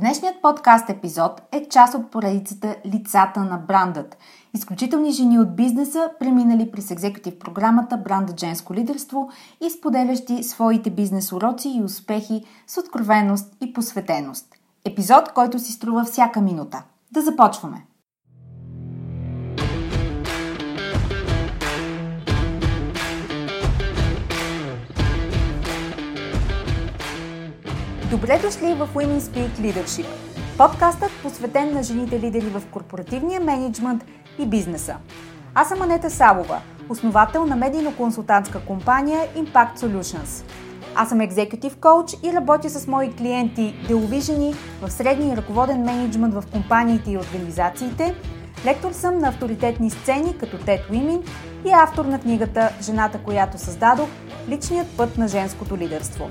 Днешният подкаст епизод е част от поредицата «Лицата на брандът». Изключителни жени от бизнеса, преминали през екзекутив програмата «Брандът женско лидерство» и споделящи своите бизнес уроци и успехи с откровеност и посветеност. Епизод, който си струва всяка минута. Да започваме! Добре дошли в Women Speak Leadership, подкастът посветен на жените лидери в корпоративния мениджмънт и бизнеса. Аз съм Анета Савова, основател на медийно-консултантска компания Impact Solutions. Аз съм екзекютив коуч и работя с мои клиенти делови жени в средния и ръководен мениджмънт в компаниите и организациите. Лектор съм на авторитетни сцени като TED Women и автор на книгата «Жената, която създадох – личният път на женското лидерство».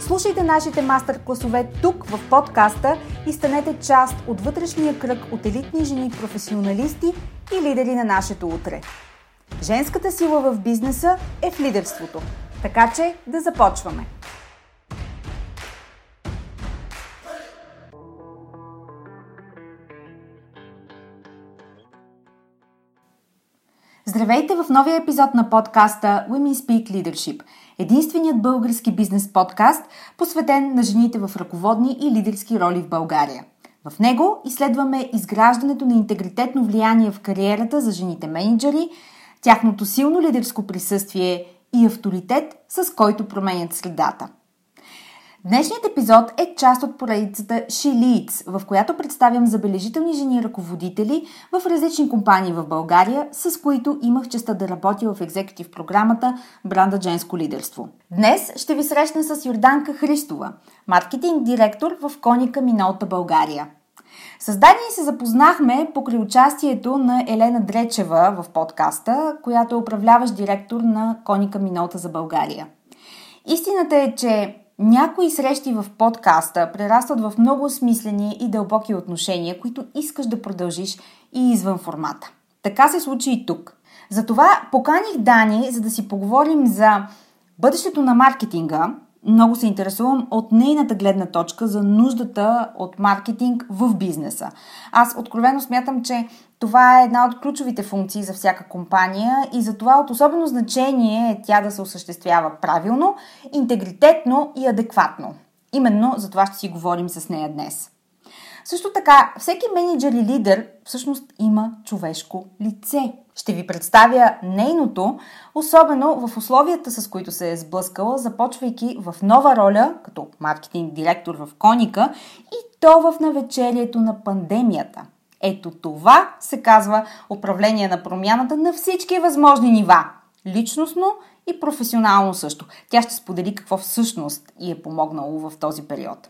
Слушайте нашите мастер-класове тук в подкаста и станете част от вътрешния кръг от елитни жени, професионалисти и лидери на нашето утре. Женската сила в бизнеса е в лидерството, така че да започваме! Здравейте в новия епизод на подкаста Women Speak Leadership, единственият български бизнес подкаст, посветен на жените в ръководни и лидерски роли в България. В него изследваме изграждането на интегритетно влияние в кариерата за жените мениджъри, тяхното силно лидерско присъствие и авторитет, с който променят средата. Днешният епизод е част от поредицата She Leads, в която представям забележителни жени ръководители в различни компании в България, с които имах честта да работя в екзекутив програмата «Брандът женско лидерство». Днес ще ви срещна с Йорданка Христова, маркетинг директор в Коника Минолта България. С Дани се запознахме покрай участието на Елена Дречева в подкаста, която е управляващ директор на Коника Минолта за България. Истината е, че някои срещи в подкаста прерастват в много смислени и дълбоки отношения, които искаш да продължиш и извън формата. Така се случи и тук. Затова поканих Дани, за да си поговорим за бъдещето на маркетинга. Много се интересувам от нейната гледна точка за нуждата от маркетинг в бизнеса. Аз откровено смятам, че това е една от ключовите функции за всяка компания и затова от особено значение е тя да се осъществява правилно, интегритетно и адекватно. Именно за това ще си говорим с нея днес. Също така, всеки мениджър и лидер всъщност има човешко лице. Ще ви представя нейното, особено в условията, с които се е сблъскала, започвайки в нова роля, като маркетинг директор в Коника, и то в навечерието на пандемията. Ето това се казва управление на промяната на всички възможни нива. Личностно и професионално също. Тя ще сподели какво всъщност ѝ е помогнало в този период.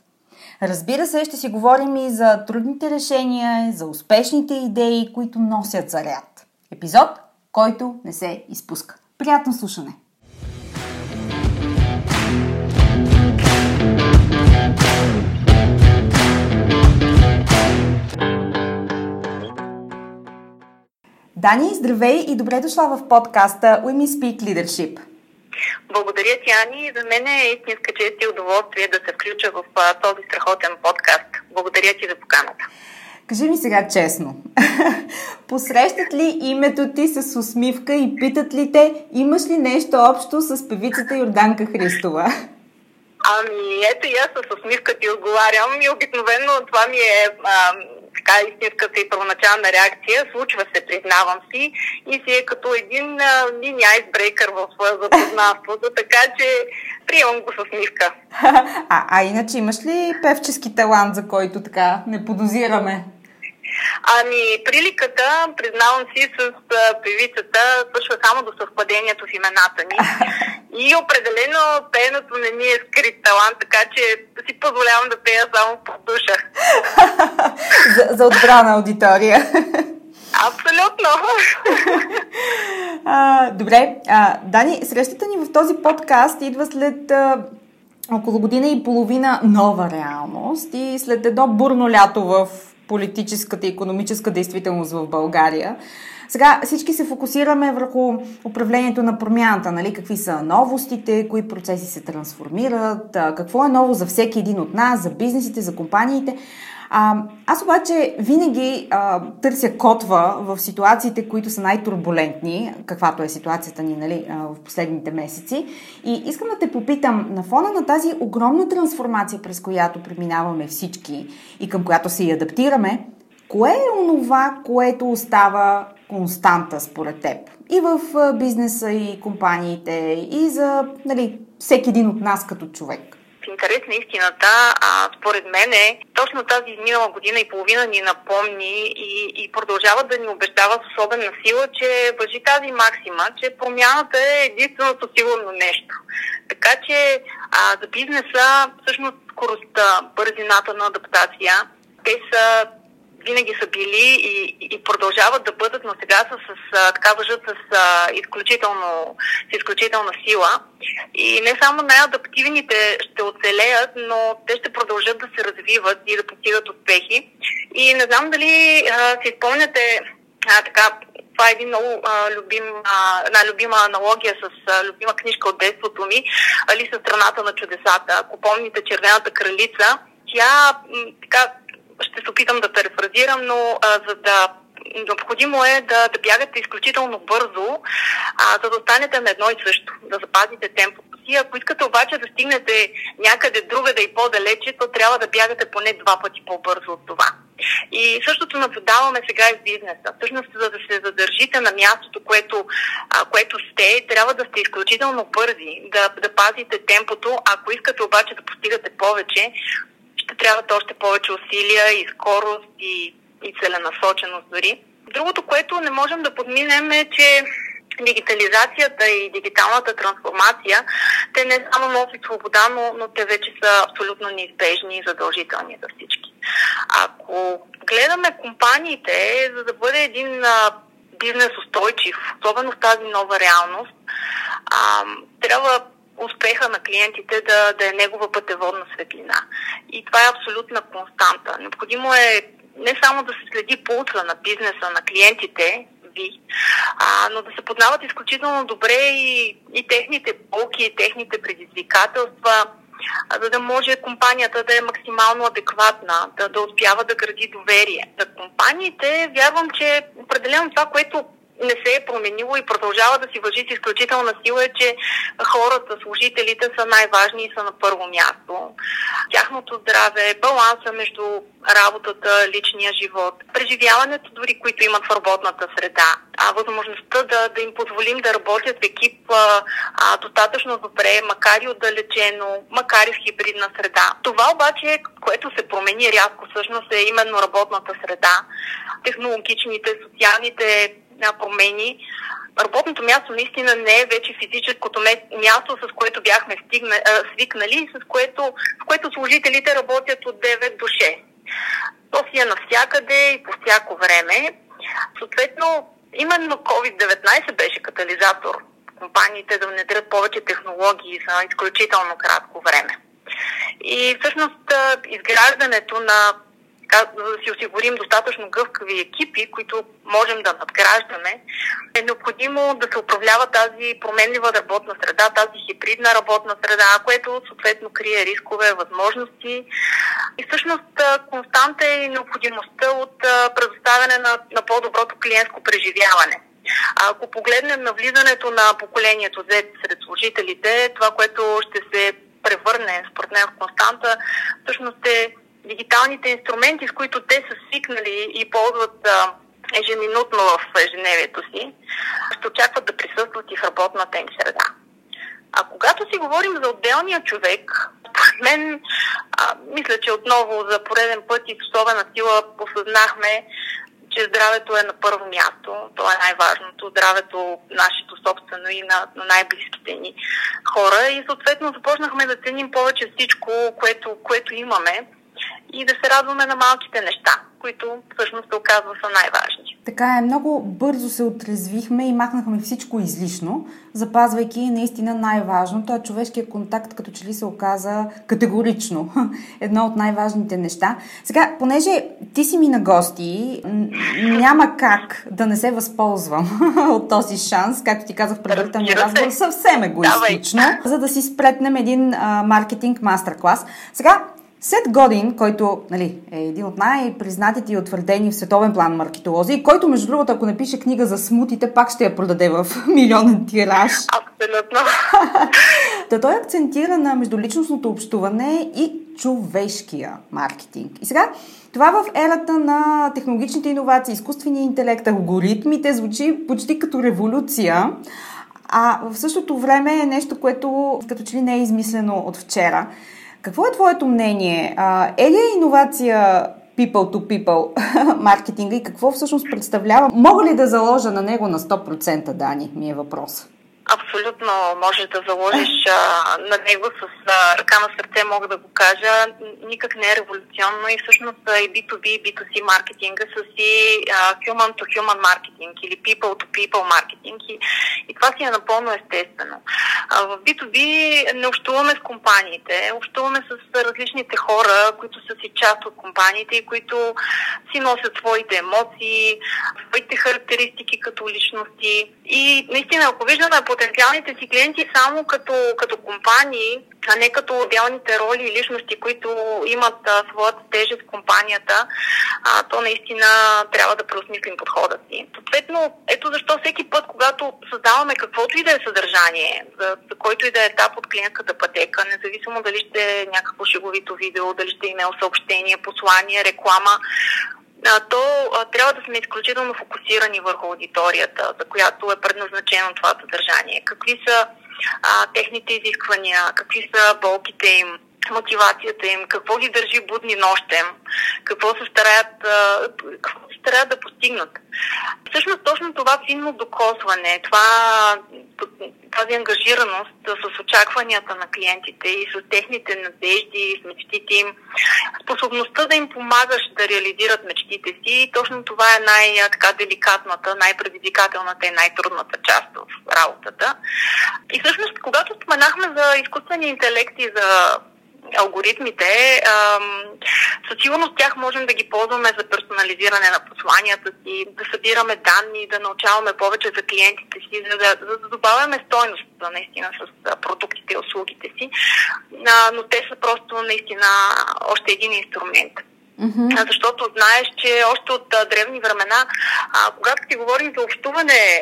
Разбира се, ще си говорим и за трудните решения, за успешните идеи, които носят заряд. Епизод, който не се изпуска. Приятно слушане! Дани, здравей и добре дошла в подкаста Women Speak Leadership. Благодаря ти, Ани. За мен е истинска чест и удоволствие да се включа в този страхотен подкаст. Благодаря ти за поканата. Кажи ми сега честно. Посрещат ли името ти с усмивка и питат ли те, имаш ли нещо общо с певицата Йорданка Христова? Ами, ето и аз с усмивка ти отговарям и обикновено това ми е... така истинската и първоначална реакция. Случва се, признавам си, и си е като един мини айсбрейкър в запознанството, така че приемам го с усмивка. А иначе имаш ли певчески талант, за който така не подозираме? Ами, приликата, признавам си, с певицата свършва само до съвпадението в имената ни. И определено пеенето не ми е скрит талант, така че си позволявам да пея само под душа. За отбрана аудитория. Абсолютно. Добре, Дани, срещата ни в този подкаст идва след около година и половина нова реалност и след едно бурно лято в политическата и икономическа действителност в България. Сега всички се фокусираме върху управлението на промяната, нали? Какви са новостите, кои процеси се трансформират, какво е ново за всеки един от нас, за бизнесите, за компаниите. Аз обаче винаги търся котва в ситуациите, които са най-турбулентни, каквато е ситуацията ни, нали, в последните месеци. И искам да те попитам, на фона на тази огромна трансформация, през която преминаваме всички и към която се и адаптираме, кое е онова, което остава константа според теб? И в бизнеса, и компаниите, и за, нали, всеки един от нас като човек. В интерес на истината, според мен точно тази изминала година и половина ни напомни и продължава да ни убеждава с особена сила, че важи тази максима, че промяната е единственото сигурно нещо. Така че за бизнеса всъщност скоростта, бързината на адаптация, те са винаги са били и продължават да бъдат, но сега са изключителна сила. И не само най-адаптивните ще оцелеят, но те ще продължат да се развиват и да постигат успехи. И не знам дали си спомняте, това е един много любима аналогия с любима книжка от детството ми, Алиса в Страната на чудесата. Ако помните Червената кралица, тя ще се опитам да те рефразирам, но необходимо е да бягате изключително бързо, за да останете на едно и също, да запазите темпото си. Ако искате обаче да стигнете някъде другаде и по-далече, то трябва да бягате поне 2 пъти по-бързо от това. И същото наблюдаваме сега и в бизнеса. Всъщност, за да се задържите на мястото, което сте, трябва да сте изключително бързи, да пазите темпото. Ако искате обаче да постигате повече, ще трябват още повече усилия и скорост и целенасоченост дори. Другото, което не можем да подминем е, че дигитализацията и дигиталната трансформация, те не само носят свобода, но те вече са абсолютно неизбежни и задължителни за всички. Ако гледаме компаниите, за да бъде един бизнес устойчив, особено в тази нова реалност, трябва успеха на клиентите да е негова пътеводна светлина. И това е абсолютна константа. Необходимо е не само да се следи пулса на бизнеса, на клиентите ви, но да се познават изключително добре и техните болки, и техните предизвикателства, за да може компанията да е максимално адекватна, да успява да гради доверие. За компаниите вярвам, че определено това, което не се е променило и продължава да си важи с изключителна сила е, че хората, служителите са най-важни и са на първо място. Тяхното здраве, баланса между работата, личния живот, преживяването дори, които имат в работната среда, възможността да им позволим да работят в екип достатъчно добре, макар и отдалечено, макар и в хибридна среда. Това обаче, което се промени рязко всъщност е именно работната среда, технологичните, социалните промени. Работното място наистина не е вече физическото място, с което бяхме свикнали и с което служителите работят от 9 до 6. То си е навсякъде и по всяко време. Съответно, именно COVID-19 беше катализатор компаниите да внедрят повече технологии за изключително кратко време. И всъщност изграждането на да си осигурим достатъчно гъвкави екипи, които можем да надграждаме, е необходимо да се управлява тази променлива работна среда, тази хибридна работна среда, което съответно крие рискове, възможности. И всъщност константа е необходимостта от предоставяне на по-доброто клиентско преживяване. Ако погледнем на влизането на поколението Z сред служителите, това, което ще се превърне според мен в константа, всъщност е дигиталните инструменти, с които те са свикнали и ползват ежеминутно в ежедневието си, ще очакват да присъстват и в работната им среда. А когато си говорим за отделния човек, според мен, мисля, че отново за пореден път и с особена сила осъзнахме, че здравето е на първо място. То е най-важното. Здравето, нашето собствено и на най-близките ни хора. И съответно започнахме да ценим повече всичко, което имаме. и да се радваме на малките неща, които всъщност се оказва са най-важни. Така е, много бързо се отрезвихме и махнахме всичко излишно, запазвайки наистина най-важното, а човешкият контакт като че ли се оказа категорично едно от най-важните неща. Сега, понеже ти си ми на гости, няма как да не се възползвам от този шанс, както ти казах в предварителния разговор, съвсем егоистично, за да си спретнем един маркетинг мастер-клас. Сега, Сет Годин, който е един от най-признатите и утвърдени в световен план маркетолози, и който, между другото, ако напише книга за смутите, пак ще я продаде в милионен тираж. Абсолютно. Да, той акцентира на междуличностното общуване и човешкия маркетинг. И сега, това в ерата на технологичните иновации, изкуствения интелект, алгоритмите, звучи почти като революция. А в същото време е нещо, което като че ли не е измислено от вчера. Какво е твоето мнение? Е ли е иновация people-to-people маркетинга и какво всъщност представлява? Мога ли да заложа на него на 100%, Дани, ми е въпрос? Абсолютно можеш да заложиш на него с ръка на сърце, мога да го кажа. Никак не е революционно и всъщност и B2B, и B2C маркетинга са си human-to-human маркетинг или people-to-people маркетинг и това си е напълно естествено. В B2B не общуваме с компаниите, общуваме с различните хора, които са си част от компаниите и които си носят своите емоции, своите характеристики като личности и наистина, ако виждаме потенциалните си клиенти само като компании, а не като отделните роли и личности, които имат своята тежест в компанията, то наистина трябва да преосмислим подхода си. Съответно, ето защо всеки път, когато създаваме каквото и да е съдържание, за който и да е етап от клиентската пътека, независимо дали ще е някакво шеговито видео, дали ще е имейл съобщение, послание, реклама, то трябва да сме изключително фокусирани върху аудиторията, за която е предназначено това съдържание. Какви са техните изисквания, какви са болките им, мотивацията им, какво ги държи будни нощем, какво се стараят да постигнат. Всъщност точно това финно докосване, тази ангажираност с очакванията на клиентите и с техните надежди и с мечтите им, способността да им помагаш да реализират мечтите си, точно това е най-деликатната, най-предизвикателната и най-трудната част в работата. И всъщност, когато споменахме за изкуствения интелект и за алгоритмите, със сигурност тях можем да ги ползваме за персонализиране на посланията си, да събираме данни, да научаваме повече за клиентите си, за да добавяме стойност наистина с продуктите и услугите си, но те са просто наистина още един инструмент. Mm-hmm. Защото знаеш, че още от древни времена, когато ти говорим за общуване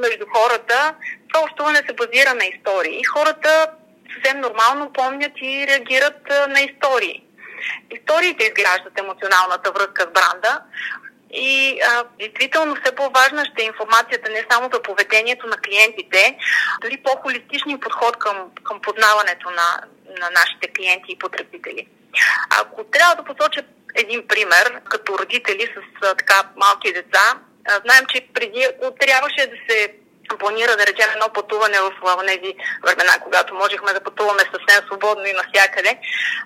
между хората, това общуване се базира на истории. И хората съвсем нормално помнят и реагират на истории. Историите изграждат емоционалната връзка с бранда и действително все по-важна ще е информацията не само за поведението на клиентите, дори по-холистичния подход към познаването на нашите клиенти и потребители. Ако трябва да посоча един пример, като родители с малки деца, знаем, че преди трябваше да се планира, да речем, едно пътуване в тези времена, когато можехме да пътуваме съвсем свободно и навсякъде.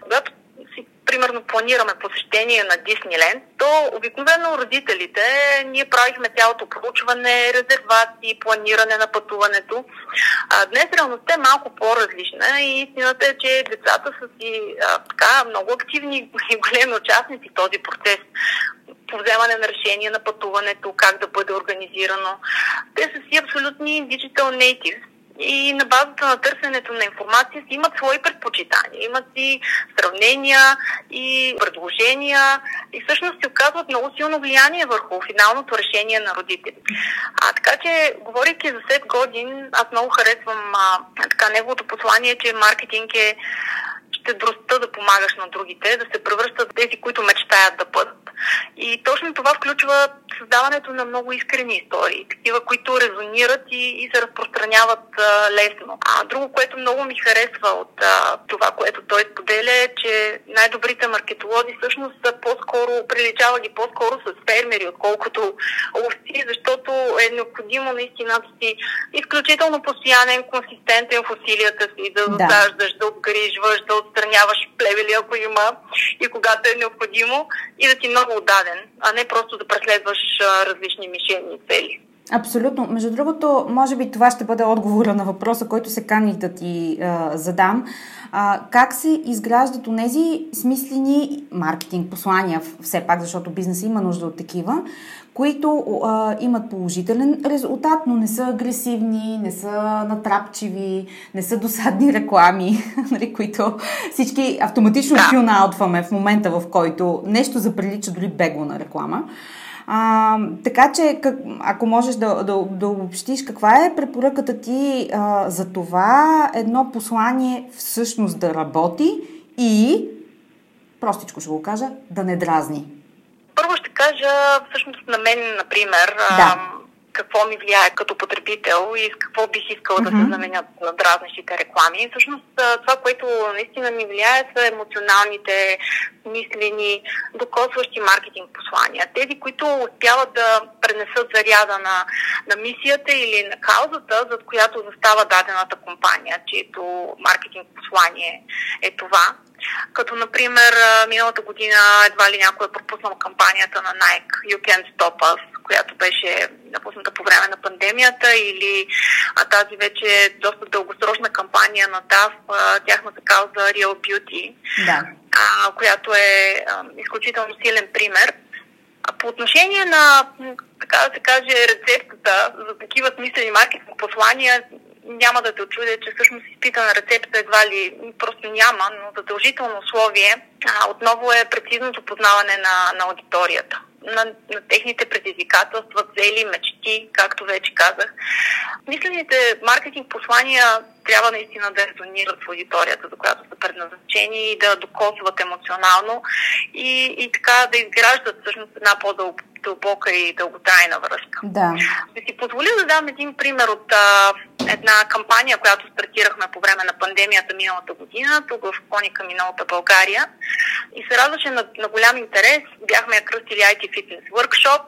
Когато си, примерно, планираме посещение на Дисниленд, то обикновено родителите ние правихме цялото проучване, резервации, планиране на пътуването. Днес реалността е малко по-различна и истината е, че децата са си много активни и големи участници в този процес. Вземане на решение на пътуването, как да бъде организирано. Те са си абсолютни digital natives и на базата на търсенето на информация си имат свои предпочитания, имат си сравнения и предложения и всъщност се оказват много силно влияние върху финалното решение на родителите. Така че, говорейки за Сет Годин, аз много харесвам неговото послание, че маркетинг е щедростта да помагаш на другите, да се превръщат тези, които мечтаят да бъдат. И точно това включва създаването на много искрени истории, такива, които резонират и се разпространяват лесно. Друго, което много ми харесва от това, което той споделя, е, че най-добрите маркетолози всъщност приличава ги по-скоро с фермери, отколкото овци, защото е необходимо наистина да си изключително постоянен, консистентен в усилията си, да засаждаш, да обгрижваш, да отстраняваш плевели, ако има, и когато е необходимо, и да си много отдаден, а не просто да преследваш различни мишени и цели. Абсолютно. Между другото, може би това ще бъде отговора на въпроса, който се каних да ти задам. Как се изграждат онези смислени маркетинг послания, все пак, защото бизнесът има нужда от такива, които имат положителен резултат, но не са агресивни, не са натрапчиви, не са досадни реклами, които всички автоматично тюнаутваме в момента, в който нещо заприлича дори бегло на реклама. Така че, ако можеш да обобщиш, каква е препоръката ти за това едно послание всъщност да работи и, простичко ще го кажа, да не дразни? Първо ще кажа всъщност на мен, например, какво ми влияе като потребител и с какво бих искала да се заменят на дразнещите реклами. Всъщност това, което наистина ми влияе, са емоционалните, мислени, докосващи маркетинг послания. Тези, които успяват да пренесат заряда на мисията или на каузата, зад която застава дадената компания, чието маркетинг послание е това. Като, например, миналата година едва ли някой е пропуснал кампанията на Nike You Can't Stop Us, която беше напусната по време на пандемията, или тази вече доста дългосрочна кампания на Dove, тяхната кауза Real Beauty, която е изключително силен пример. По отношение на, така да се каже, рецептата за такива смислени маркетинг послания, няма да те очудя, че всъщност изпитана рецепта едва ли просто няма, но задължително условие отново е прецизното познаване на аудиторията, на техните предизвикателства, цели, мечти, както вече казах. Мислените маркетинг послания трябва наистина да резонират в аудиторията, за която са предназначени, и да докосват емоционално и така да изграждат всъщност една по-дълбока и дълготрайна връзка. Да. Ще си позволя да дам един пример от една кампания, която стартирахме по време на пандемията миналата година, тук в Коника Минолта България, и се радваше на голям интерес. Бяхме я кръстили IT Fitness Workshop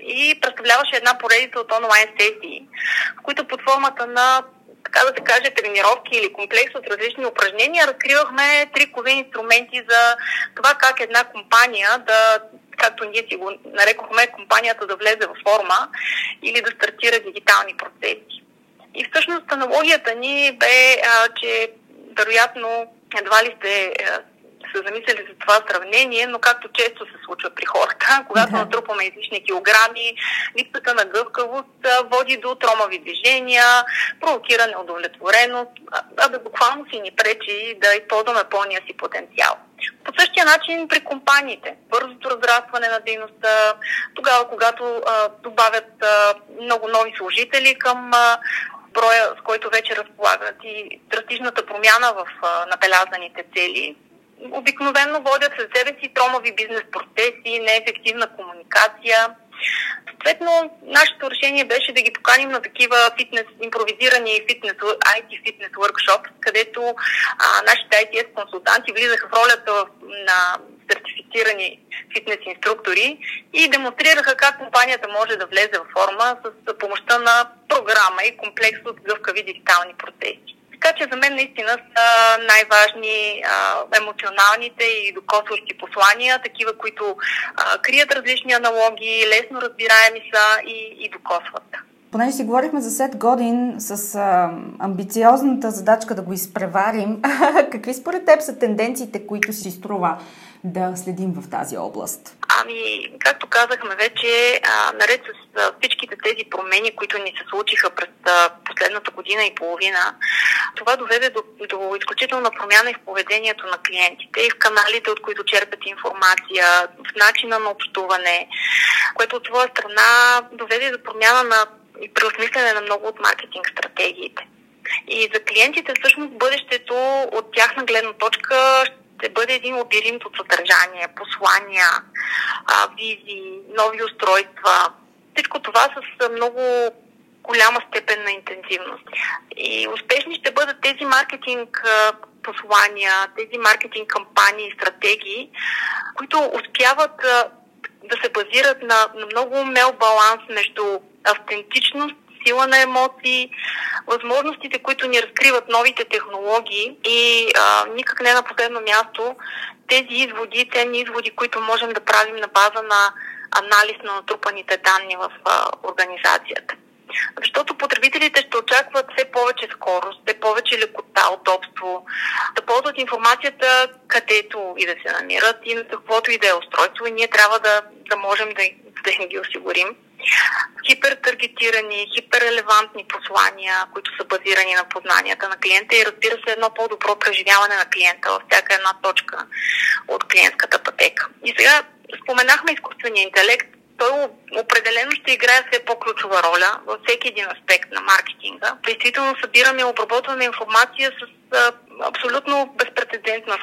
и представляваше една поредица от онлайн сесии, в които под формата на, така да се каже, тренировки или комплекс от различни упражнения, разкривахме три ключови инструменти за това как една компания да, както ние си го нарекохме, компанията да влезе във форма или да стартира дигитални процеси. И всъщност аналогията ни бе, че вероятно едва ли сте се замислили за това сравнение, но както често се случва при хората, когато натрупваме излишни килограми, липсата на гъвкавост води до тромави движения, провокира неудовлетвореност, да буквално си ни пречи да използваме пълния си потенциал. По същия начин при компаниите. Бързото разрастване на дейността, тогава когато добавят много нови служители към броя, с който вече разполагат, и драстичната промяна в набелязаните цели, обикновено водят след себе си тромави бизнес процеси, неефективна комуникация. Съответно, нашето решение беше да ги поканим на такива импровизирани IT фитнес workshop, където нашите ITS консултанти влизаха в ролята на сертифицирани фитнес инструктори и демонстрираха как компанията може да влезе в форма с помощта на програма и комплекс от гъвкави дигитални процеси. Така че за мен наистина са най-важни емоционалните и докосващи послания, такива, които крият различни аналогии, лесно разбираеми са и докосват. Понеже си говорихме за Сет Годин с амбициозната задачка да го изпреварим, какви според теб са тенденциите, които си струва да следим в тази област? Ами, както казахме вече, наред с всичките тези промени, които ни се случиха през последната година и половина, това доведе до изключителна промяна и в поведението на клиентите, и в каналите, от които черпят информация, в начина на общуване, което от твоя страна доведе до промяна и преосмислене на много от маркетинг стратегиите. И за клиентите всъщност бъдещето от тяхна гледна точка ще бъде един лабиринт от съдържание, послания, визии, нови устройства. Всичко това с много голяма степен на интензивност. И успешни ще бъдат тези маркетинг послания, тези маркетинг кампании, стратегии, които успяват да се базират на много умел баланс между автентичност, сила на емоции, възможностите, които ни разкриват новите технологии и никак не на последно място тези изводи, ценни изводи, които можем да правим на база на анализ на натрупаните данни в организацията. Защото потребителите ще очакват все повече скорост, все повече лекота, удобство, да ползват информацията където и да се намират и на каквото и да е устройство и ние трябва да можем да им ги осигурим. Хипертаргетирани, хиперрелевантни послания, които са базирани на познанията на клиента и разбира се едно по-добро преживяване на клиента във всяка една точка от клиентската пътека. И сега споменахме изкуствения интелект. Той определено ще играе все по-ключова роля във всеки един аспект на маркетинга. Действително събираме и обработваме информация с абсолютно безпрецедентна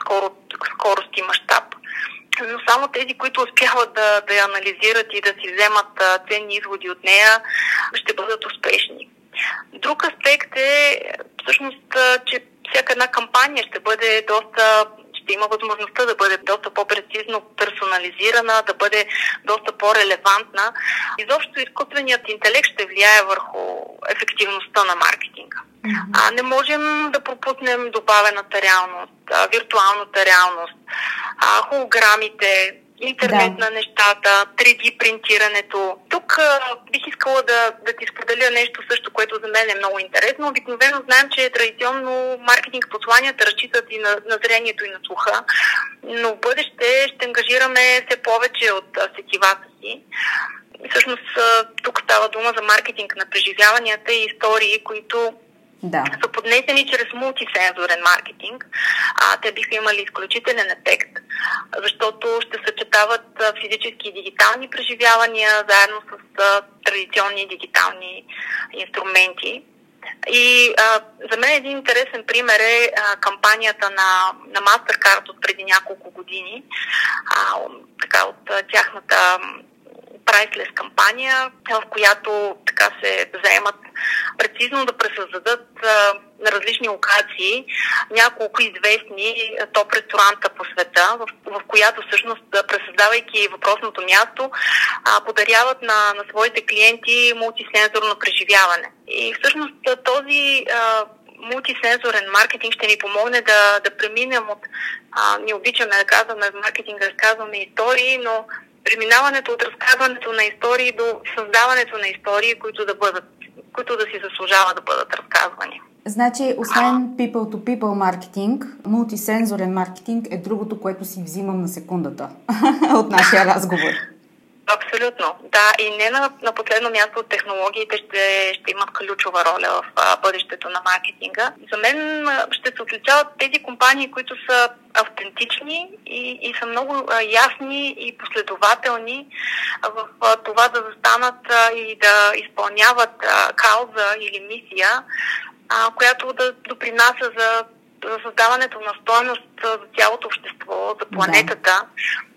скорост и мащаб. Но само тези, които успяват да я анализират и да си вземат ценни изводи от нея, ще бъдат успешни. Друг аспект е всъщност, че всяка една кампания ще бъде ще има възможността да бъде доста по-прецизно персонализирана, да бъде доста по-релевантна. Изобщо изкуственият интелект ще влияе върху ефективността на маркетинга. Не можем да пропуснем добавената реалност, виртуалната реалност, холограмите, интернет на нещата, 3D принтирането. Тук бих искала да ти споделя нещо също, което за мен е много интересно. Обикновено знаем, че традиционно маркетинг посланията разчитат и на зрението и на слуха, но в бъдеще ще ангажираме все повече от сетивата си. Всъщност тук става дума за маркетинг на преживяванията и истории, които са поднесени чрез мултисензорен маркетинг. Те биха имали изключителен ефект, защото ще съчетават физически и дигитални преживявания заедно с традиционни и дигитални инструменти. И за мен един интересен пример е кампанията на Mastercard от преди няколко години, от тяхната прайслес кампания, в която така се заемат прецизно да пресъздадат на различни локации няколко известни топ ресторанта по света, в която всъщност пресъздавайки въпросното място, подаряват на своите клиенти мултисензорно преживяване. И всъщност този мултисензорен маркетинг ще ни помогне да преминем от не обичаме да казваме в маркетинга, разказваме истории, но преминаването от разказването на истории до създаването на истории, които да си заслужава да бъдат разказвани. Значи, освен people-to-people маркетинг, мултисензорен маркетинг е другото, което си взимам на секундата от нашия разговор. Абсолютно, да. И не на последно място от технологиите ще имат ключова роля в бъдещето на маркетинга. За мен ще се отличават тези компании, които са автентични и са много ясни и последователни в това да застанат и да изпълняват кауза или мисия, която да допринася за създаването на стойност за цялото общество, за планетата.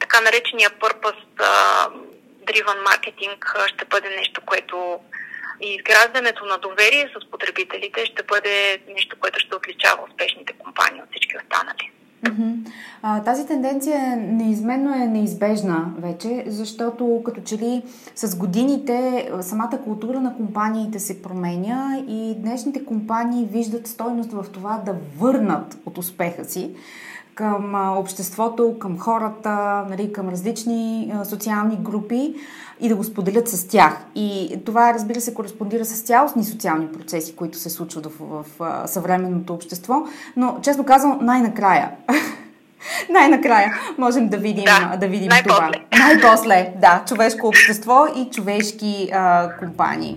Така наречения purpose-driven маркетинг ще бъде нещо, което и изграждането на доверие с потребителите ще бъде нещо, което ще отличава успешните компании от всички останали. Тази тенденция неизменно е неизбежна вече, защото като че ли с годините самата култура на компаниите се променя и днешните компании виждат стойност в това да върнат от успеха си към обществото, към хората, към различни социални групи и да го споделят с тях. И това, разбира се, кореспондира с цялостни социални процеси, които се случват в съвременното общество, но, честно казвам, най-накрая можем да видим, да видим това. Най-после, човешко общество и човешки компании.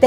Те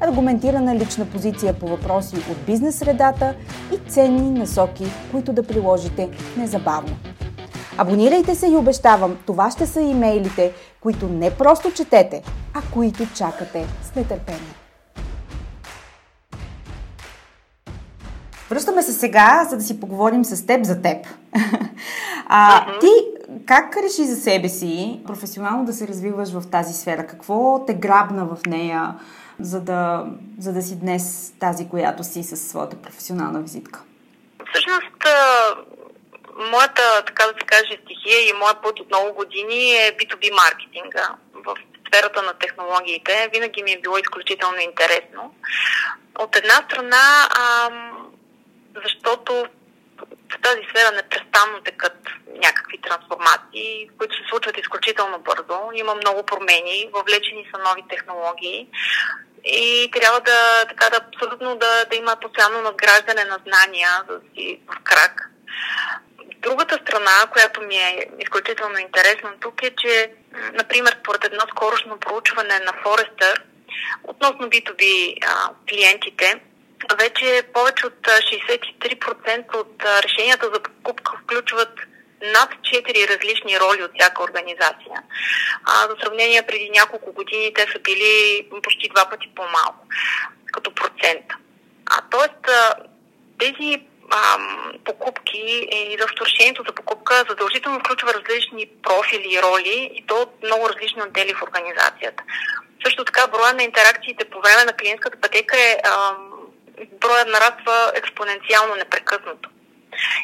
аргументирана лична позиция по въпроси от бизнес средата и ценни насоки, които да приложите незабавно. Абонирайте се и обещавам, това ще са имейлите, които не просто четете, а които чакате с нетърпение. Връщаме се сега, за да си поговорим с теб за теб. Ти как реши за себе си професионално да се развиваш в тази сфера? Какво те грабна в нея, за да си днес тази, която си със своята професионална визитка? Всъщност, моята, така да се каже, стихия и моят път от много години е B2B маркетинга. В сферата на технологиите винаги ми е било изключително интересно. От една страна, защото в тази сфера непрестанно текат някакви трансформации, които се случват изключително бързо. Има много промени, въвлечени са нови технологии и трябва да има постоянно надграждане на знания, за да си в крак. Другата страна, която ми е изключително интересна тук е, че, например, според едно скорошно проучване на Forrester относно B2B клиентите, вече повече от 63% от решенията за покупка включват над 4 различни роли от всяка организация. За сравнение, преди няколко години те са били почти 2 пъти по-малко като процент. Тези покупки и решението за покупка задължително включва различни профили и роли и то от много различни отдели в организацията. Също така броя на интеракциите по време на клиентската пътека броят нараства експоненциално непрекъснато.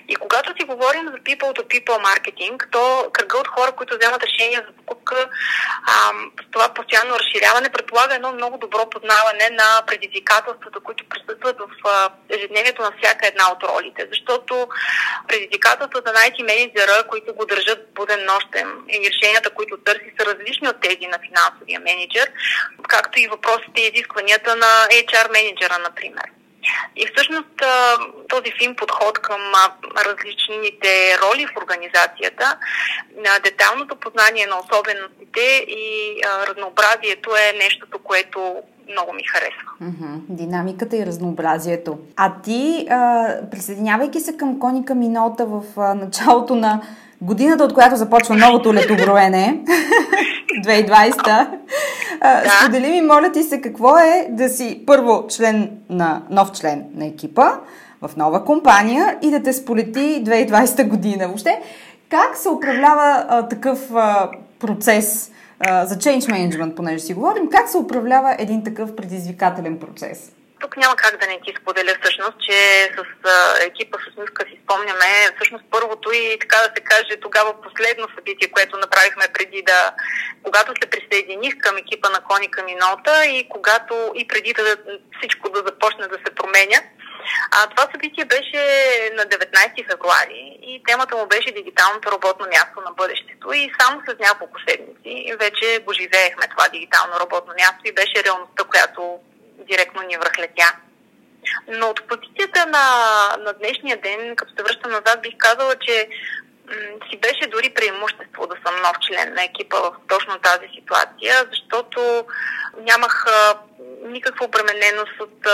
И когато си говорим за people-to-people маркетинг, то кръга от хора, които вземат решения за покупка, с това постоянно разширяване предполага едно много добро познаване на предизвикателствата, които присъстват в ежедневието на всяка една от ролите. Защото предизвикателствата на IT менеджера, които го държат буден нощем и решенията, които търси, са различни от тези на финансовия менеджер, както и въпросите и изискванията на HR менеджера, например. И всъщност този фин подход към различните роли в организацията, детайлното познание на особеностите и разнообразието е нещото, което много ми харесва. Динамиката и разнообразието. А ти, присъединявайки се към Коника Минолта в началото на годината, от която започва новото летоброене, 2020-та, сподели ми, моля ти се, какво е да си първо нов член на екипа в нова компания и да те сполети 2020 година. Въобще, как се управлява такъв процес за change management, понеже си говорим, как се управлява един такъв предизвикателен процес? Тук няма как да не ти споделя всъщност, че с екипа с Мивка си спомняме всъщност първото и така да се каже тогава последно събитие, което направихме когато се присъединих към екипа на Коника Минолта и когато и преди да всичко да започне да се променя. Това събитие беше на 19 февруари и темата му беше дигиталното работно място на бъдещето и само след няколко седмици вече го живеехме това дигитално работно място и беше реалността, която директно ни връхлетя. Но от позицията на днешния ден, като се връщам назад, бих казала, че си беше дори преимущество да съм нов член на екипа в точно тази ситуация, защото нямах никаква обремененост от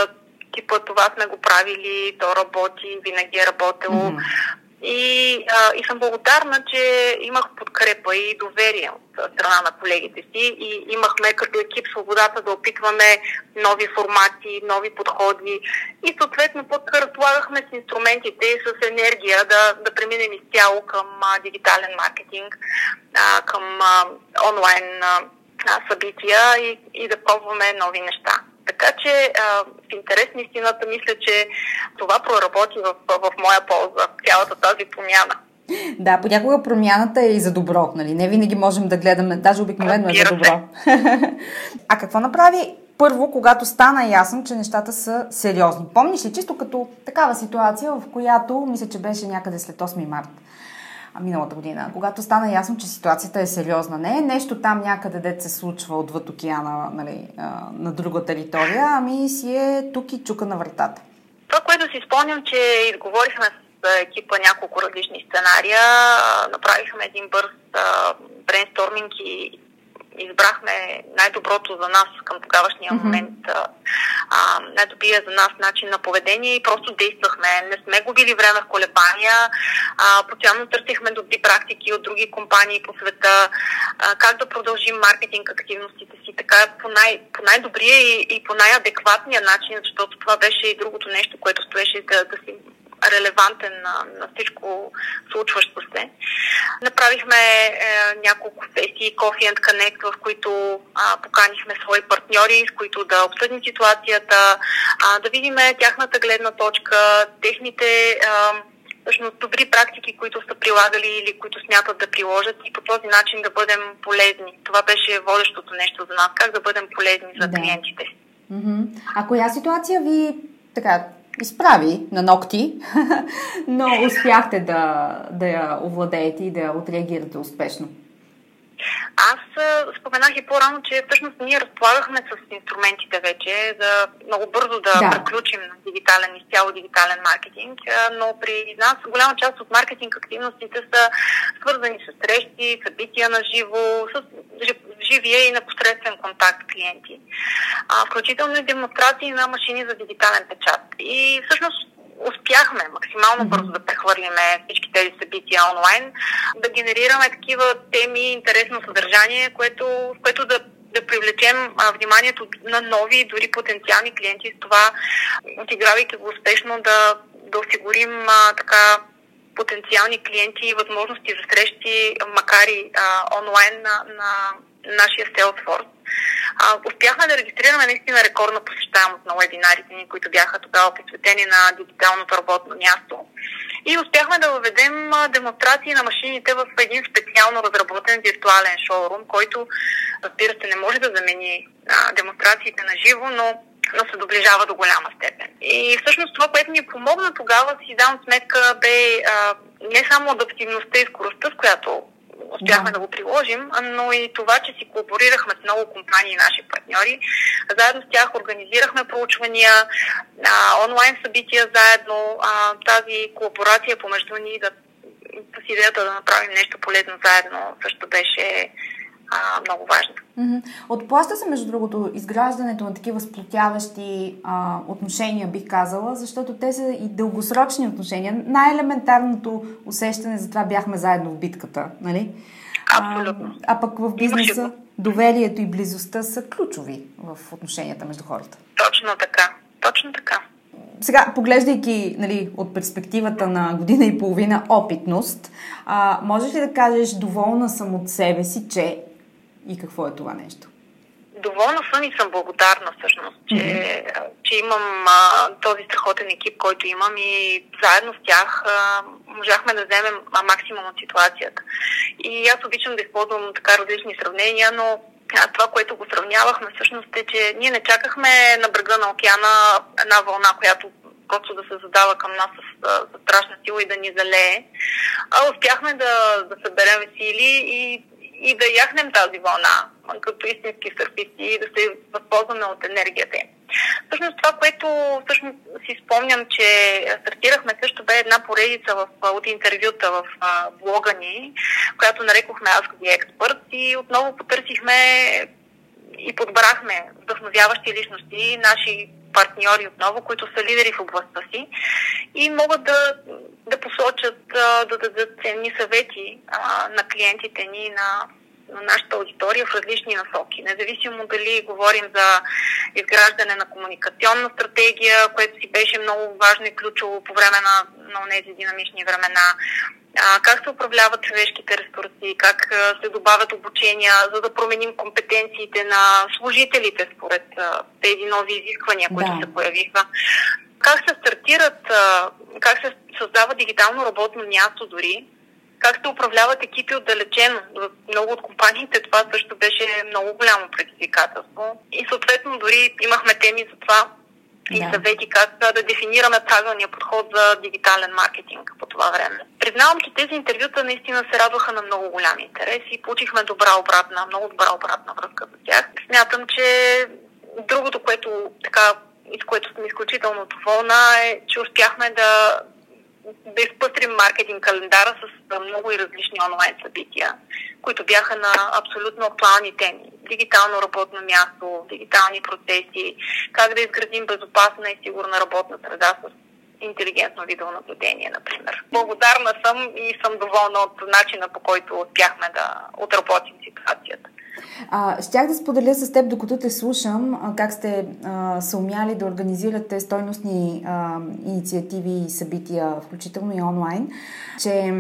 типа това сме го правили, то работи, винаги е работело. И съм благодарна, че имах подкрепа и доверие от страна на колегите си и имахме като екип свободата да опитваме нови формати, нови подходи и съответно разполагахме с инструментите и с енергия да преминем изцяло към дигитален маркетинг, към онлайн събития и да пробваме нови неща. Така че в интерес на истината мисля, че това проработи в моя полза, цялата тази промяна. Да, понякога промяната е и за добро, нали? Не винаги можем да гледаме, даже обикновено е за добро. А какво направи първо, когато стана ясно, че нещата са сериозни? Помниш ли чисто като такава ситуация, в която мисля, че беше някъде след 8 март? миналата година, когато стана ясно, че ситуацията е сериозна. Не е нещо там някъде, дето се случва отвъд океана, нали, на друга територия, ами си е тук и чука на вратата. Това, което си спомням, че изговорихме с екипа няколко различни сценария, направихме един бърз брейнсторминг и избрахме най-доброто за нас към тогавашния момент, най-добрия за нас начин на поведение и просто действахме. Не сме губили време в колебания, постоянно търсихме добри практики от други компании по света, как да продължим маркетинг активностите си, така по най-добрия и по най-адекватния начин, защото това беше и другото нещо, което стоеше да си релевантен на всичко случващо се. Направихме няколко сесии Coffee and Connect, в които поканихме свои партньори, с които да обсъдим ситуацията, да видим тяхната гледна точка, техните всъщност добри практики, които са прилагали или които смятат да приложат и по този начин да бъдем полезни. Това беше водещото нещо за нас, как да бъдем полезни за клиентите. А коя ситуация ви така изправи на нокти, но успяхте да я овладеете и да я отреагирате успешно? Аз споменах и по-рано, че всъщност ние разполагахме с инструментите вече за много бързо да приключим на изцяло дигитален маркетинг, но при нас голяма част от маркетинг активностите са свързани с срещи, събития на живо, с живия и непосредствен контакт с клиенти, включително и демонстрации на машини за дигитален печат. И всъщност успяхме максимално бързо да прехвърлиме всички тези събития онлайн, да генерираме такива теми, интересно съдържание, което да привлечем вниманието на нови и дори потенциални клиенти, с това, отигравайки го успешно, да осигурим така потенциални клиенти и възможности за срещи, макар и онлайн на нашия Salesforce. Успяхме да регистрираме наистина рекордна посещаемост на вебинарите ни, които бяха тогава посветени на дигиталното работно място. И успяхме да въведем демонстрации на машините в един специално разработен виртуален шоурум, който, разбира се, не може да замени демонстрациите на живо, но се доближава до голяма степен. И всъщност това, което ми помогна тогава, си давам сметка, бе не само адаптивността и скоростта, с която успяхме да го приложим, но и това, че си колаборирахме с много компании и наши партньори. Заедно с тях организирахме проучвания, онлайн събития заедно, тази колаборация помежду ни, с идеята да направим нещо полезно заедно, също беше много важно. Отплаща се, между другото, изграждането на такива сплотяващи отношения, бих казала, защото те са и дългосрочни отношения. Най-елементарното усещане за това бяхме заедно в битката, нали? Абсолютно. А пък в бизнеса доверието и близостта са ключови в отношенията между хората. Точно така. Сега, поглеждайки, нали, от перспективата на година и половина опитност, можеш ли да кажеш, доволна съм от себе си, че и какво е това нещо? Доволна съм и съм благодарна всъщност, че имам този страхотен екип, който имам и заедно с тях можахме да вземем максимум от ситуацията. И аз обичам да използвам така различни сравнения, но това, което го сравнявахме всъщност е, че ние не чакахме на брега на океана една вълна, която просто да се задава към нас с страшна сила и да ни залее. Успяхме да съберем сили и да яхнем тази вълна, като истински сърфисти, и да се възползваме от енергията им. Всъщност това, което всъщност си спомням, че стартирахме, също бе една поредица от интервюта в блога ни, която нарекохме "Аз ги експерт", и отново потърсихме и подбрахме вдъхновяващи личности, наши партньори отново, които са лидери в областта си и могат да посочат, да дадат ценни съвети на клиентите ни, на нашата аудитория в различни насоки. Независимо дали говорим за изграждане на комуникационна стратегия, което си беше много важно и ключово по време на тези динамични времена, как се управляват човешките ресурси, как се добавят обучения, за да променим компетенциите на служителите според тези нови изисквания, които се появиха. Как се стартират, как се създава дигитално работно място дори, как се управляват екипи отдалечено. За много от компаниите това също беше много голямо предизвикателство. И съответно дори имахме теми за това и съвети как да дефинираме правилния подход за дигитален маркетинг по това време. Признавам, че тези интервюта наистина се радваха на много голям интерес и получихме много добра обратна връзка за тях. Смятам, че другото, което така, из което съм изключително доволна, е, че успяхме да изпъстрим маркетинг календара с много и различни онлайн събития, които бяха на абсолютно актуални теми. Дигитално работно място, дигитални процеси, как да изградим безопасна и сигурна работна среда с интелигентно видеонаблюдение, например. Благодарна съм и съм доволна от начина, по който успяхме да отработим ситуацията. Щях да споделя с теб, докато те слушам, как сте се умяли да организирате стойностни инициативи и събития, включително и онлайн, че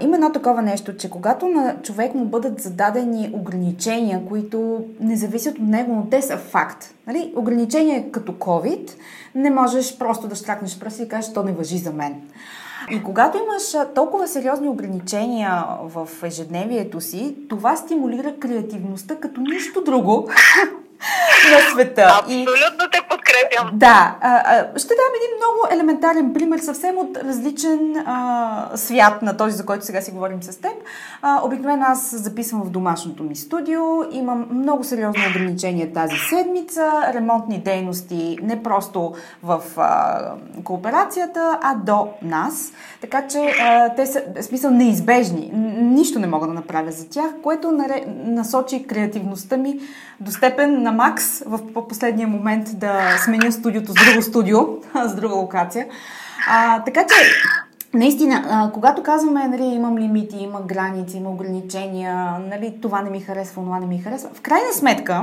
има едно такова нещо, че когато на човек му бъдат зададени ограничения, които не зависят от него, но те са факт. Нали? Ограничения като COVID, не можеш просто да штракнеш пръст и кажеш, то не важи за мен. И когато имаш толкова сериозни ограничения в ежедневието си, това стимулира креативността като нищо друго на света. Абсолютно те подкрепям. Да. Ще дам един много елементарен пример, съвсем от различен свят на този, за който сега си говорим с теб. Обикновено аз записвам в домашното ми студио. Имам много сериозни ограничения тази седмица. Ремонтни дейности не просто в кооперацията, а до нас. Така че те са, в смисъл, неизбежни. Нищо не мога да направя за тях, което насочи креативността ми до степен на макс в последния момент да сменя студиото с друго студио, с друга локация. Така че, наистина, когато казваме, нали, имам лимити, има граници, има ограничения, нали, това не ми харесва, това не ми харесва, в крайна сметка,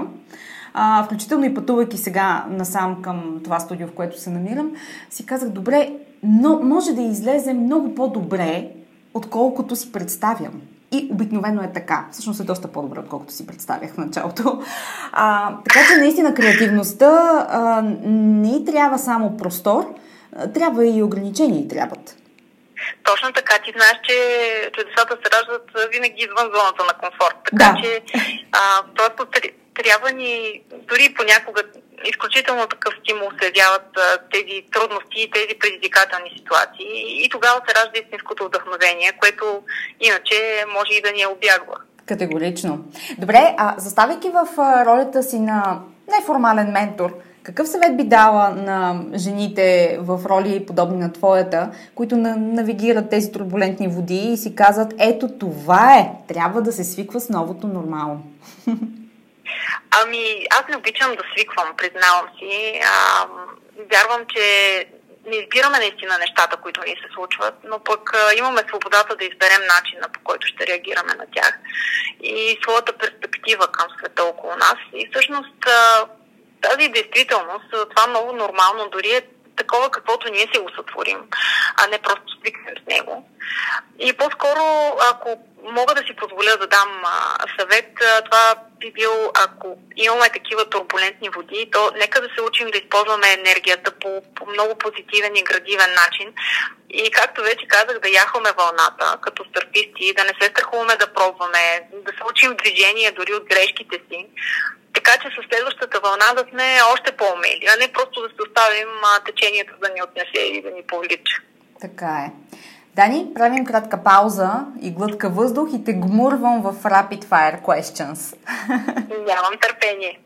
включително и пътувайки сега насам към това студио, в което се намирам, си казах, добре, но може да излезе много по-добре, отколкото си представям. И обикновено е така. Всъщност е доста по-добре, отколкото си представях в началото. Така че наистина креативността не трябва само простор, трябва и ограничения и трябват. Точно така. Ти знаеш, че чудесата се раждат винаги извън зоната на комфорт. Така да. Че просто трябва ни дори понякога изключително такъв стимул се явяват тези трудности и тези предизвикателни ситуации. И тогава се ражда истинското вдъхновение, което иначе може и да ни е обягва. Категорично. Добре, заставайки в ролята си на неформален ментор, какъв съвет би дала на жените в роли подобни на твоята, които навигират тези турбулентни води и си казват, ето това е, трябва да се свиква с новото нормално? Ами, аз не обичам да свиквам, признавам си. Вярвам, че не избираме наистина нещата, които ни се случват, но пък имаме свободата да изберем начина, по който ще реагираме на тях и своята перспектива към света около нас. И всъщност тази действителност, това много нормално дори е такова, каквото ние си го сътворим, а не просто свикнем с него. И по-скоро, ако мога да си позволя да дам съвет, това би бил, ако имаме такива турбулентни води, то нека да се учим да използваме енергията по много позитивен и градивен начин. И както вече казах, да яхваме вълната като сърфисти, да не се страхуваме да пробваме, да се учим движение дори от грешките си. Така че със следващата вълна да сме още по-умели, а не просто да се оставим течението да ни отнесе и да ни повлича. Така е. Дани, правим кратка пауза и глътка въздух и те гмурвам в Rapid Fire Questions. Нямам търпение.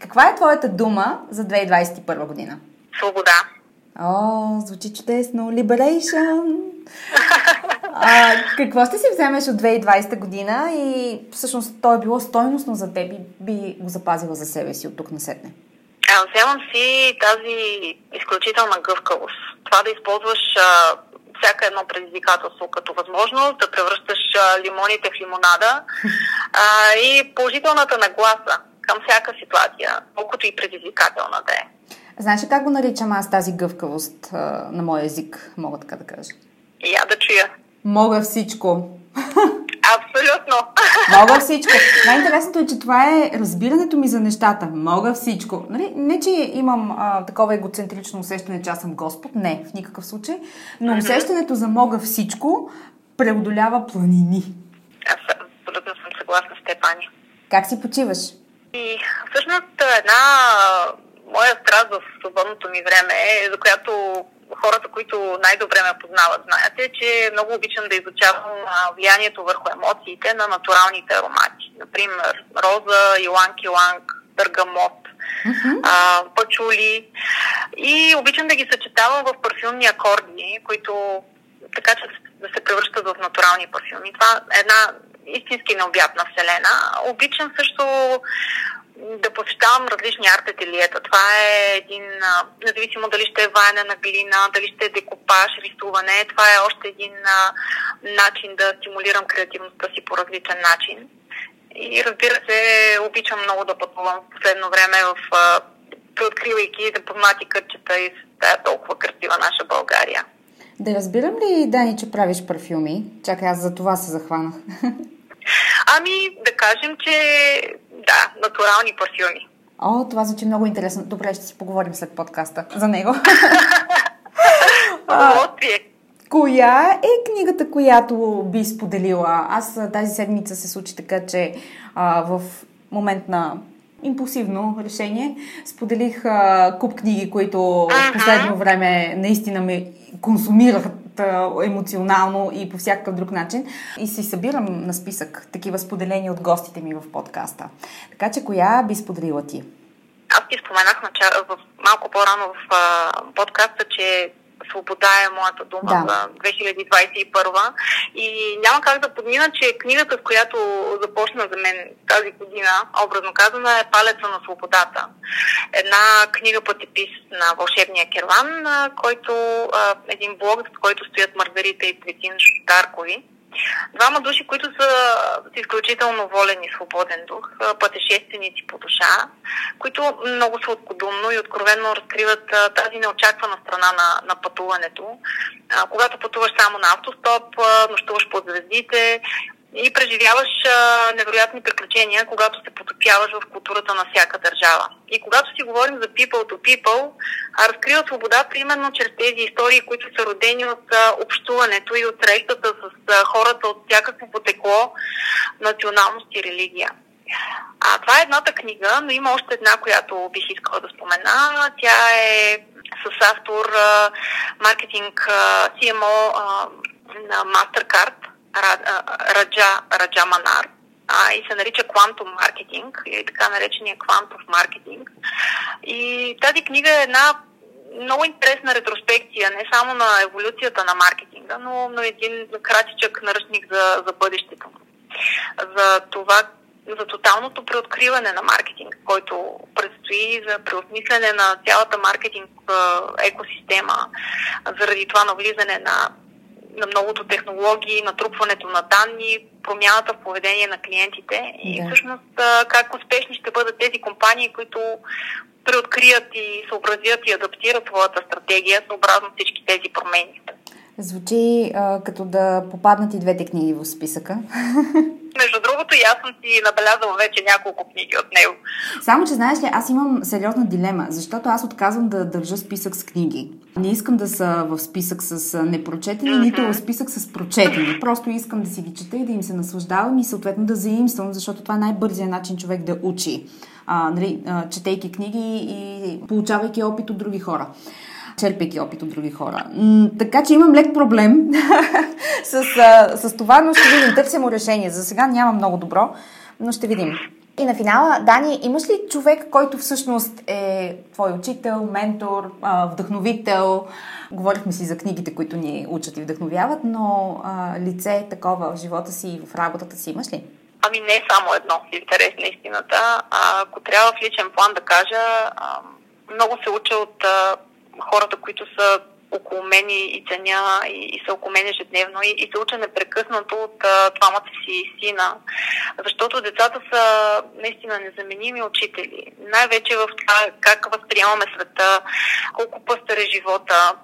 Каква е твоята дума за 2021 година? Свобода. О, звучи чудесно. Liberation! Какво ще си вземеш от 2020 година и всъщност то е било стойностно за теб и би го запазила за себе си от тук насетне? Вземам си тази изключителна гъвкавост. Това да използваш всяка едно предизвикателство като възможност, да превръщаш лимоните в лимонада и положителната нагласа към всяка ситуация, колкото и предизвикателна да е. Знаеш ли как го наричам аз тази гъвкавост на моя език, мога така да кажа? Я да чуя. Мога всичко. Абсолютно. Мога всичко. Най-интересното е, че това е разбирането ми за нещата. Мога всичко. Нали? Не, че имам такова егоцентрично усещане, че аз съм Господ. Не, в никакъв случай. Но усещането за мога всичко преодолява планини. Аз абсолютно съм съгласна с теб, Ани. Как си почиваш? И всъщност една моя страст в свободното ми време, за която хората, които най-добре ме познават, знаят, е, че много обичам да изучавам влиянието върху емоциите на натуралните аромати. Например, роза, иланг-иланг, бергамот, пачули. И обичам да ги съчетавам в парфюмни акорди, които така, че да се превръщат в натурални парфюми. Това е една истински необятна вселена. Обичам също да посещавам различни арт-ателиета. Това е един, независимо дали ще е ваяне на глина, дали ще е декупаж, рисуване, това е още един начин да стимулирам креативността си по различен начин. И разбира се, обичам много да пътувам в последно време, преоткривайки дипломати кътчета и тая толкова красива наша България. Да разбирам ли, Дани, че правиш парфюми? Чакай, аз за това се захванах. Ами, да кажем, че да, натурални парфюми. О, това звучи много интересно. Добре, ще си поговорим след подкаста за него. Коя е книгата, която би споделила? Аз тази седмица се случи така, че в момент на импулсивно решение споделих куп книги, които в последно време наистина ме консумират емоционално и по всякакъв друг начин. И си събирам на списък такива споделения от гостите ми в подкаста. Така че коя би споделила ти? Аз ти споменах малко по-рано в подкаста, че свобода е моята дума за 2021 и няма как да подмина, че книгата, с която започна за мен тази година, образно казана, е Палеца на свободата. Една книга пътепис на Вълшебния керван, който един блог, в който стоят Маргарита и Петрин Шотаркови. Двама души, които са с изключително волен и свободен дух, пътешественици по душа, които много сладкодумно и откровенно разкриват тази неочаквана страна на пътуването. Когато пътуваш само на автостоп, нощуваш под звездите и преживяваш невероятни приключения, когато се потопяваш в културата на всяка държава. И когато си говорим за people to people, разкрива свободата именно чрез тези истории, които са родени от общуването и от срещата с хората от всякакво потекло, националност и религия. Това е едната книга, но има още една, която бих искала да спомена. Тя е с автор маркетинг CMO на Mastercard, Раджа Раджаманар, и се нарича Quantum Marketing, или така наречения Quantum Marketing. И тази книга е една много интересна ретроспекция, не само на еволюцията на маркетинга, но един кратичък наръчник за бъдещето. За това, за тоталното преоткриване на маркетинг, който предстои, за преосмислене на цялата маркетинг екосистема, заради това навлизане на многото технологии, натрупването на данни, промяната в поведение на клиентите и всъщност как успешни ще бъдат тези компании, които преоткрият и съобразят и адаптират своята стратегия съобразно всички тези промени. Звучи като да попаднат и двете книги в списъка. Между другото, и аз съм си набелязала вече няколко книги от него. Само, че знаеш ли, аз имам сериозна дилема, защото аз отказвам да държа списък с книги. Не искам да са в списък с непрочетени, нито в списък с прочетени. Просто искам да си ги чета и да им се наслаждавам и съответно да заимствам, защото това е най-бързият начин човек да учи, четейки книги и получавайки опит от други хора. Черпейки опит от други хора. Така че имам лек проблем с това, но ще видим. Търсим решение. За сега няма много добро, но ще видим. И на финала, Дани, имаш ли човек, който всъщност е твой учител, ментор, вдъхновител? Говорихме си за книгите, които ни учат и вдъхновяват, но лице такова в живота си и в работата си имаш ли? Ами не само едно, в интерес на истината. Ако трябва в личен план да кажа, много се уча от хората, които са около мен и ценя и са около мен ежедневно и се уча непрекъснато от двамата си сина. Защото децата са наистина незаменими учители. Най-вече в това как възприемаме света, колко пъстър е живота.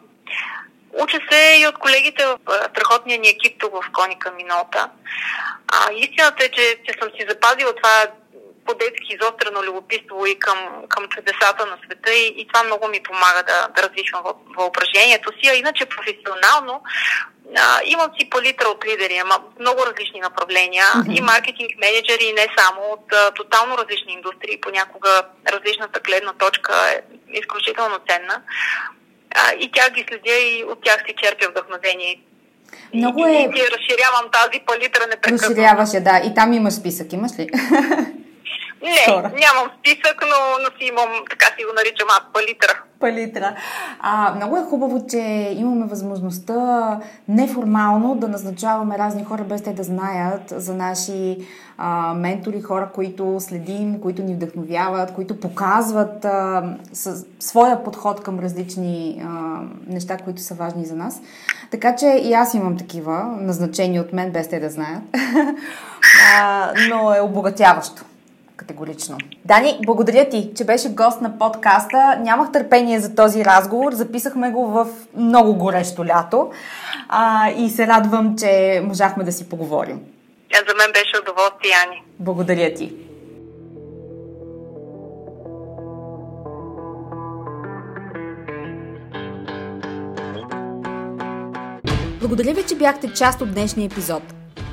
Уча се и от колегите в страхотния ни екип тук в Коника Минолта. Истината е, че съм си запазила това по-детски изострено любопитство и към чудесата на света и това много ми помага да развивам въображението си. А иначе професионално имам си палитра от лидери, ама много различни направления, и маркетинг менеджери, и не само, от тотално различни индустрии. Понякога различната гледна точка е изключително ценна. И тях ги следя и от тях си черпя вдъхновение. Много е... И разширявам тази палитра непрекъснато. Разширяваше, да. И там има списък, имаш ли? Не, нямам списък, но си имам, така си го наричам аз, палитра. Палитра. Много е хубаво, че имаме възможността неформално да назначаваме разни хора, без те да знаят, за наши ментори, хора, които следим, които ни вдъхновяват, които показват своя подход към различни неща, които са важни за нас. Така че и аз имам такива, назначени от мен, без те да знаят. Но е обогатяващо. Категорично. Дани, благодаря ти, че беше гост на подкаста. Нямах търпение за този разговор. Записахме го в много горещо лято и се радвам, че можахме да си поговорим. За мен беше удоволствие, Ани. Благодаря ти. Благодаря ви, че бяхте част от днешния епизод.